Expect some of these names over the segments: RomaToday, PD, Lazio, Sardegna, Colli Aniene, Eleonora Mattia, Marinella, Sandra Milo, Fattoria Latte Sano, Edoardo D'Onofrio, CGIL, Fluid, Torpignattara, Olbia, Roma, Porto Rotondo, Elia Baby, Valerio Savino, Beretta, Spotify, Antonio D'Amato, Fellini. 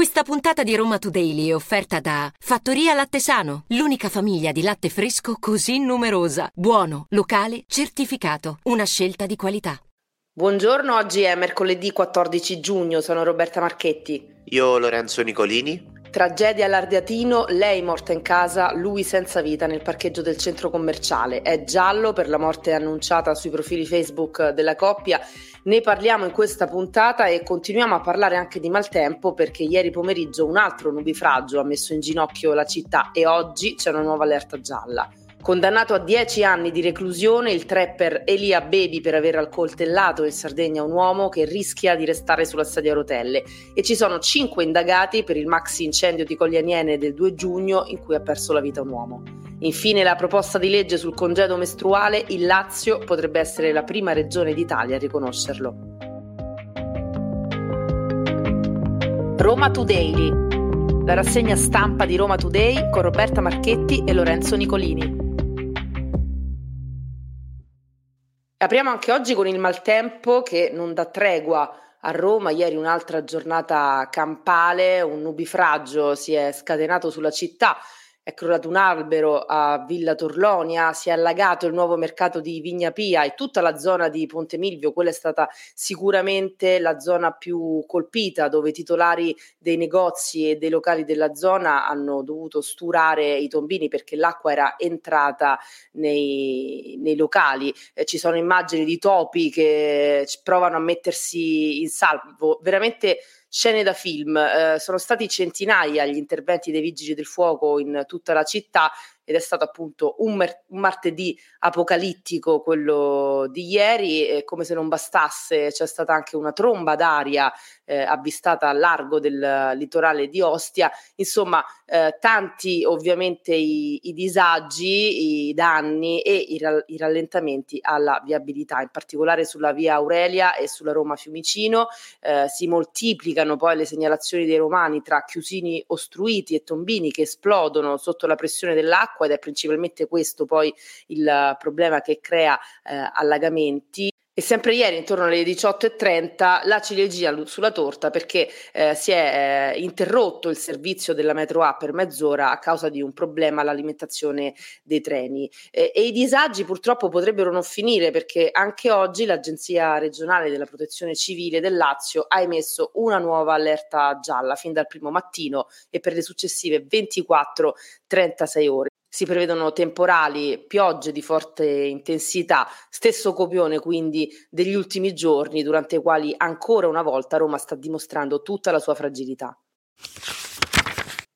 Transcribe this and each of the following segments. Questa puntata di Roma Today è offerta da Fattoria Latte Sano, l'unica famiglia di latte fresco così numerosa. Buono, locale, certificato, una scelta di qualità. Buongiorno, oggi è mercoledì 14 giugno, sono Roberta Marchetti. Io Lorenzo Nicolini. Tragedia all'Ardeatino, lei morta in casa, lui senza vita nel parcheggio del centro commerciale. È giallo per la morte annunciata sui profili Facebook della coppia. Ne parliamo in questa puntata e continuiamo a parlare anche di maltempo, perché ieri pomeriggio un altro nubifragio ha messo in ginocchio la città e oggi c'è una nuova allerta gialla. Condannato a 10 anni di reclusione il trapper Elia Baby per aver accoltellato in Sardegna un uomo che rischia di restare sulla sedia a rotelle, e ci sono 5 indagati per il maxi incendio di Colli Aniene del 2 giugno in cui ha perso la vita un uomo. Infine la proposta di legge sul congedo mestruale, il Lazio potrebbe essere la prima regione d'Italia a riconoscerlo. Roma Today, la rassegna stampa di Roma Today con Roberta Marchetti e Lorenzo Nicolini. Apriamo anche oggi con il maltempo che non dà tregua a Roma. Ieri un'altra giornata campale, un nubifragio si è scatenato sulla città, è crollato un albero a Villa Torlonia, si è allagato il nuovo mercato di Vignapia e tutta la zona di Ponte Milvio. Quella è stata sicuramente la zona più colpita, dove i titolari dei negozi e dei locali della zona hanno dovuto sturare i tombini perché l'acqua era entrata nei locali. Ci sono immagini di topi che provano a mettersi in salvo, veramente scene da film. Sono stati centinaia gli interventi dei vigili del fuoco in tutta la città ed è stato appunto un martedì apocalittico quello di ieri. E come se non bastasse c'è stata anche una tromba d'aria avvistata a largo del litorale di Ostia. Insomma, tanti ovviamente i disagi, i danni e i rallentamenti alla viabilità, in particolare sulla via Aurelia e sulla Roma Fiumicino. Si moltiplica poi le segnalazioni dei romani tra chiusini ostruiti e tombini che esplodono sotto la pressione dell'acqua, ed è principalmente questo poi il problema che crea allagamenti. E sempre ieri intorno alle 18:30 la ciliegina sulla torta, perché si è interrotto il servizio della metro A per mezz'ora a causa di un problema all'alimentazione dei treni, e i disagi purtroppo potrebbero non finire, perché anche oggi l'Agenzia regionale della protezione civile del Lazio ha emesso una nuova allerta gialla fin dal primo mattino e per le successive 24-36 ore. Si prevedono temporali, piogge di forte intensità, stesso copione quindi degli ultimi giorni, durante i quali ancora una volta Roma sta dimostrando tutta la sua fragilità.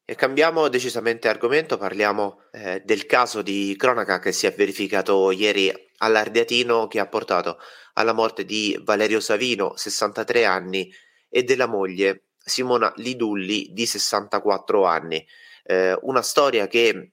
E cambiamo decisamente argomento, parliamo del caso di cronaca che si è verificato ieri all'Ardeatino, che ha portato alla morte di Valerio Savino, 63 anni, e della moglie Simona Lidulli, di 64 anni. Una storia che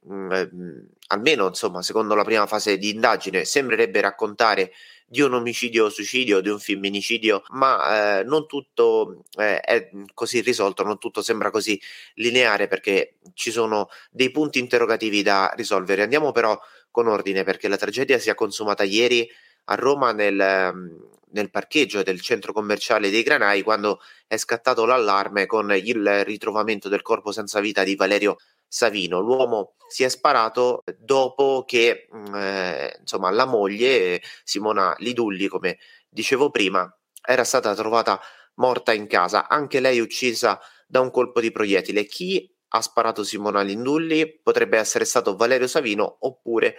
almeno, insomma, secondo la prima fase di indagine sembrerebbe raccontare di un omicidio-suicidio, di un femminicidio, ma non tutto è così risolto, non tutto sembra così lineare, perché ci sono dei punti interrogativi da risolvere. Andiamo però con ordine, perché la tragedia si è consumata ieri a Roma nel parcheggio del centro commerciale dei Granai, quando è scattato l'allarme con il ritrovamento del corpo senza vita di Valerio Savino. L'uomo si è sparato dopo che la moglie Simona Lidulli, come dicevo prima, era stata trovata morta in casa, anche lei uccisa da un colpo di proiettile. Chi ha sparato Simona Lidulli potrebbe essere stato Valerio Savino, oppure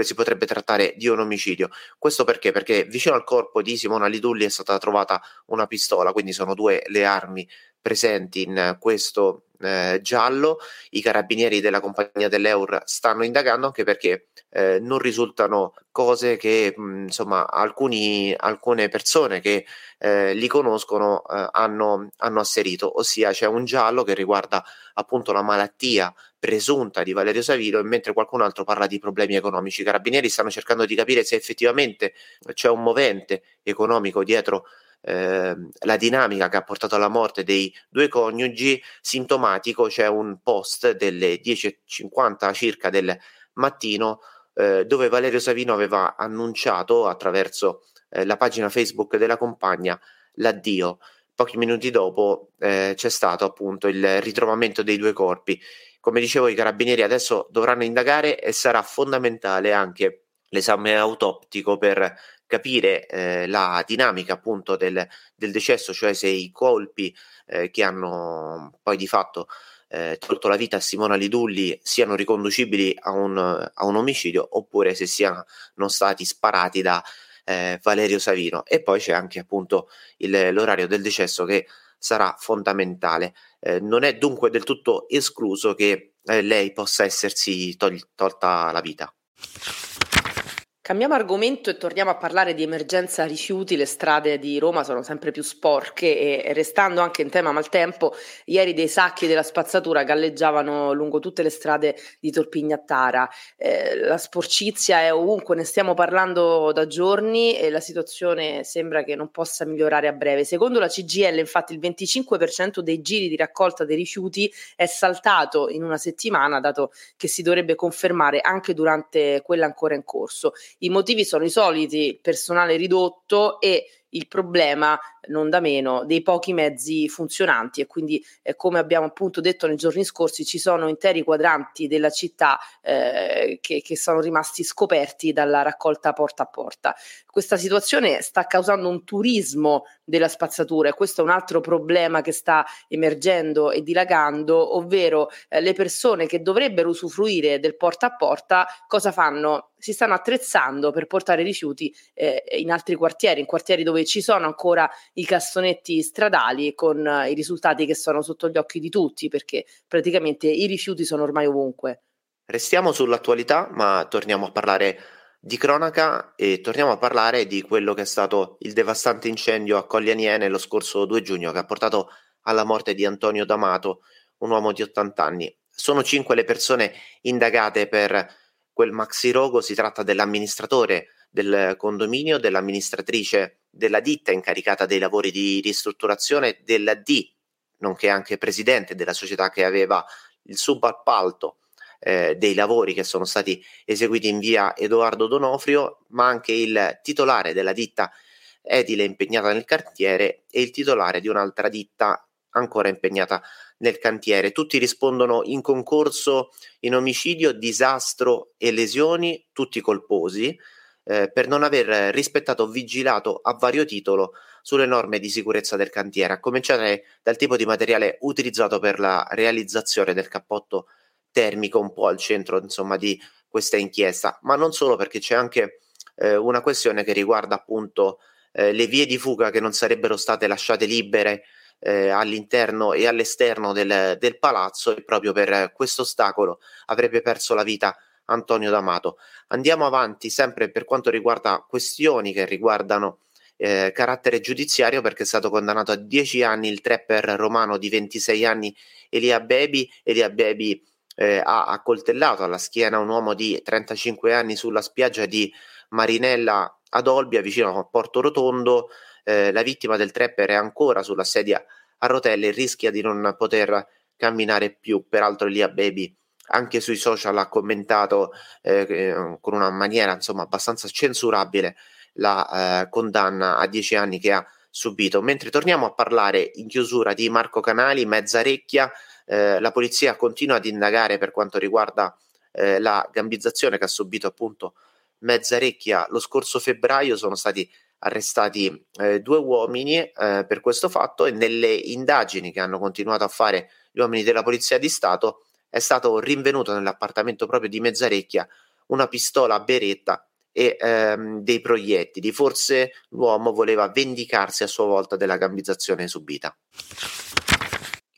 si potrebbe trattare di un omicidio. Questo perché vicino al corpo di Simona Lidulli è stata trovata una pistola, quindi sono due le armi presenti in questo giallo. I carabinieri della compagnia dell'Eur stanno indagando, anche perché non risultano cose che alcune persone che li conoscono hanno asserito, ossia c'è un giallo che riguarda appunto la malattia presunta di Valerio Savino, mentre qualcun altro parla di problemi economici. I carabinieri stanno cercando di capire se effettivamente c'è un movente economico dietro la dinamica che ha portato alla morte dei due coniugi. Sintomatico, c'è un post delle 10:50 circa del mattino dove Valerio Savino aveva annunciato attraverso la pagina Facebook della compagna l'addio. pochi minuti dopo c'è stato appunto il ritrovamento dei due corpi. Come dicevo, i carabinieri adesso dovranno indagare e sarà fondamentale anche l'esame autoptico per capire la dinamica appunto del decesso, cioè se i colpi che hanno poi di fatto tolto la vita a Simona Lidulli siano riconducibili a un omicidio, oppure se siano stati sparati da Valerio Savino. E poi c'è anche appunto l'orario del decesso che sarà fondamentale. Non è dunque del tutto escluso che lei possa essersi tolta la vita. Cambiamo argomento e torniamo a parlare di emergenza rifiuti. Le strade di Roma sono sempre più sporche e, restando anche in tema maltempo, ieri dei sacchi della spazzatura galleggiavano lungo tutte le strade di Torpignattara. La sporcizia è ovunque, ne stiamo parlando da giorni e la situazione sembra che non possa migliorare a breve. Secondo la CGIL, infatti, il 25% dei giri di raccolta dei rifiuti è saltato in una settimana, dato che si dovrebbe confermare anche durante quella ancora in corso. I motivi sono i soliti: personale ridotto e il problema, non da meno, dei pochi mezzi funzionanti. E quindi, come abbiamo appunto detto nei giorni scorsi, ci sono interi quadranti della città che sono rimasti scoperti dalla raccolta porta a porta. Questa situazione sta causando un turismo della spazzatura, e questo è un altro problema che sta emergendo e dilagando, ovvero le persone che dovrebbero usufruire del porta a porta cosa fanno? Si stanno attrezzando per portare rifiuti in altri quartieri, in quartieri dove ci sono ancora i cassonetti stradali, con i risultati che sono sotto gli occhi di tutti, perché praticamente i rifiuti sono ormai ovunque. Restiamo sull'attualità, ma torniamo a parlare di cronaca e torniamo a parlare di quello che è stato il devastante incendio a Colli Aniene lo scorso 2 giugno, che ha portato alla morte di Antonio D'Amato, un uomo di 80 anni. Sono 5 le persone indagate per quel maxirogo. Si tratta dell'amministratore del condominio, dell'amministratrice della ditta incaricata dei lavori di ristrutturazione della D, nonché anche presidente della società che aveva il subappalto dei lavori che sono stati eseguiti in via Edoardo D'Onofrio, ma anche il titolare della ditta edile impegnata nel cantiere e il titolare di un'altra ditta ancora impegnata nel cantiere. Tutti rispondono in concorso in omicidio, disastro e lesioni, tutti colposi, per non aver rispettato o vigilato a vario titolo sulle norme di sicurezza del cantiere, a cominciare dal tipo di materiale utilizzato per la realizzazione del cappotto termico, un po' al centro insomma di questa inchiesta. Ma non solo, perché c'è anche una questione che riguarda appunto le vie di fuga che non sarebbero state lasciate libere all'interno e all'esterno del palazzo, e proprio per questo ostacolo avrebbe perso la vita Antonio D'Amato. Andiamo avanti sempre per quanto riguarda questioni che riguardano carattere giudiziario, perché è stato condannato a 10 anni il trapper romano di 26 anni Elia Baby. Elia Baby ha accoltellato alla schiena un uomo di 35 anni sulla spiaggia di Marinella ad Olbia, vicino a Porto Rotondo. La vittima del trapper è ancora sulla sedia a rotelle e rischia di non poter camminare più. Peraltro Elia Baby anche sui social ha commentato con una maniera insomma abbastanza censurabile la condanna a 10 anni che ha subito. Mentre torniamo a parlare in chiusura di Marco Canali Mezzarecchia, la polizia continua ad indagare per quanto riguarda la gambizzazione che ha subito appunto Mezzarecchia lo scorso febbraio. Sono stati arrestati 2 uomini per questo fatto, e nelle indagini che hanno continuato a fare gli uomini della Polizia di Stato è stato rinvenuto nell'appartamento proprio di Mezzarecchia una pistola a beretta e dei proiettili. Forse l'uomo voleva vendicarsi a sua volta della gambizzazione subita.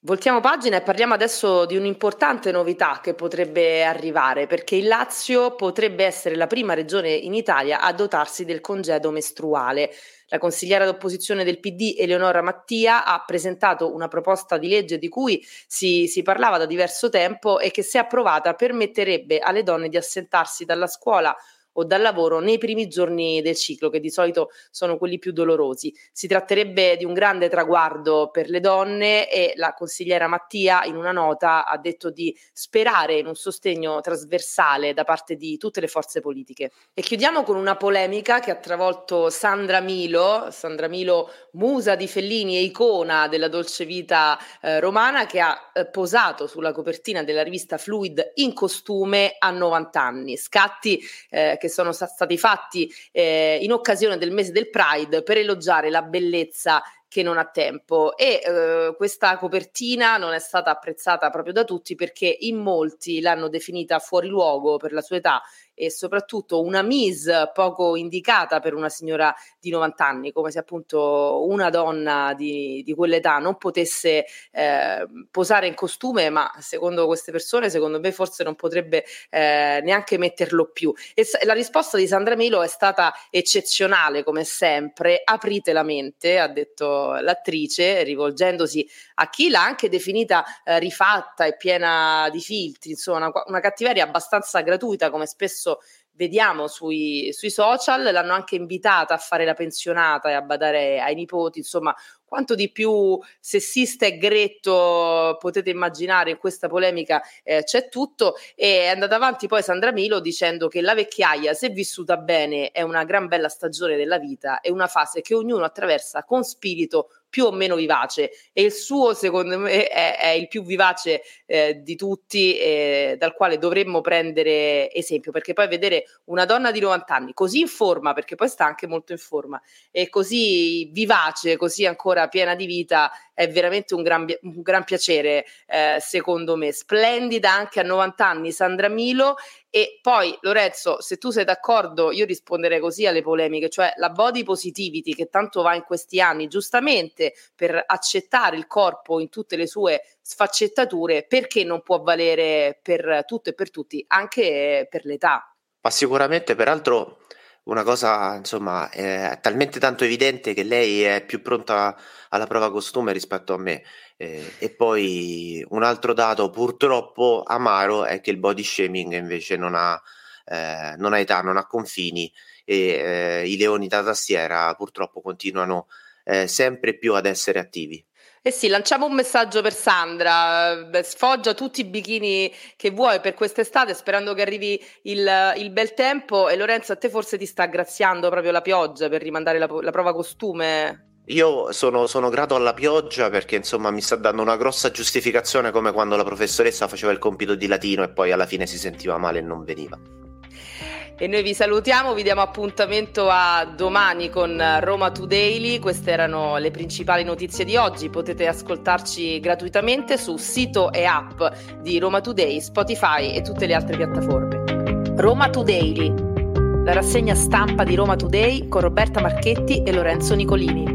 Voltiamo pagina e parliamo adesso di un'importante novità che potrebbe arrivare, perché il Lazio potrebbe essere la prima regione in Italia a dotarsi del congedo mestruale. La consigliera d'opposizione del PD, Eleonora Mattia, ha presentato una proposta di legge di cui si parlava da diverso tempo e che, se approvata, permetterebbe alle donne di assentarsi dalla scuola o dal lavoro nei primi giorni del ciclo, che di solito sono quelli più dolorosi. Si tratterebbe di un grande traguardo per le donne e la consigliera Mattia in una nota ha detto di sperare in un sostegno trasversale da parte di tutte le forze politiche. E chiudiamo con una polemica che ha travolto Sandra Milo, musa di Fellini e icona della dolce vita romana, che ha posato sulla copertina della rivista Fluid in costume a 90 anni. Scatti che sono stati fatti in occasione del mese del Pride per elogiare la bellezza che non ha tempo, e questa copertina non è stata apprezzata proprio da tutti, perché in molti l'hanno definita fuori luogo per la sua età e soprattutto una mise poco indicata per una signora di 90 anni, come se appunto una donna di quell'età non potesse posare in costume, ma secondo queste persone, secondo me, forse non potrebbe neanche metterlo più. E la risposta di Sandra Milo è stata eccezionale, come sempre. Aprite la mente, ha detto l'attrice, rivolgendosi a chi l'ha anche definita rifatta e piena di filtri, insomma una cattiveria abbastanza gratuita, come spesso vediamo sui social. L'hanno anche invitata a fare la pensionata e a badare ai nipoti. Insomma, quanto di più sessista e gretto potete immaginare in questa polemica c'è tutto. E è andata avanti poi Sandra Milo dicendo che la vecchiaia, se vissuta bene, è una gran bella stagione della vita, è una fase che ognuno attraversa con spirito più o meno vivace, e il suo, secondo me, è il più vivace di tutti, dal quale dovremmo prendere esempio, perché poi vedere una donna di 90 anni così in forma, perché poi sta anche molto in forma, e così vivace, così ancora piena di vita, è veramente un gran piacere, secondo me. Splendida anche a 90 anni Sandra Milo. E poi, Lorenzo, se tu sei d'accordo, io risponderei così alle polemiche, cioè la body positivity che tanto va in questi anni, giustamente, per accettare il corpo in tutte le sue sfaccettature, perché non può valere per tutto e per tutti, anche per l'età? Ma sicuramente, peraltro, una cosa, insomma, è talmente tanto evidente che lei è più pronta alla prova costume rispetto a me. E poi un altro dato purtroppo amaro è che il body shaming invece non ha età, non ha confini, e i leoni da tastiera purtroppo continuano sempre più ad essere attivi. Eh sì, lanciamo un messaggio per Sandra: sfoggia tutti i bikini che vuoi per quest'estate, sperando che arrivi il bel tempo. E Lorenzo, a te forse ti sta aggraziando proprio la pioggia per rimandare la prova costume? Io sono grato alla pioggia, perché insomma mi sta dando una grossa giustificazione, come quando la professoressa faceva il compito di latino e poi alla fine si sentiva male e non veniva. E noi vi salutiamo, vi diamo appuntamento a domani con Roma Today. Queste erano le principali notizie di oggi. Potete ascoltarci gratuitamente su sito e app di Roma Today, Spotify e tutte le altre piattaforme. Roma Today, la rassegna stampa di Roma Today con Roberta Marchetti e Lorenzo Nicolini.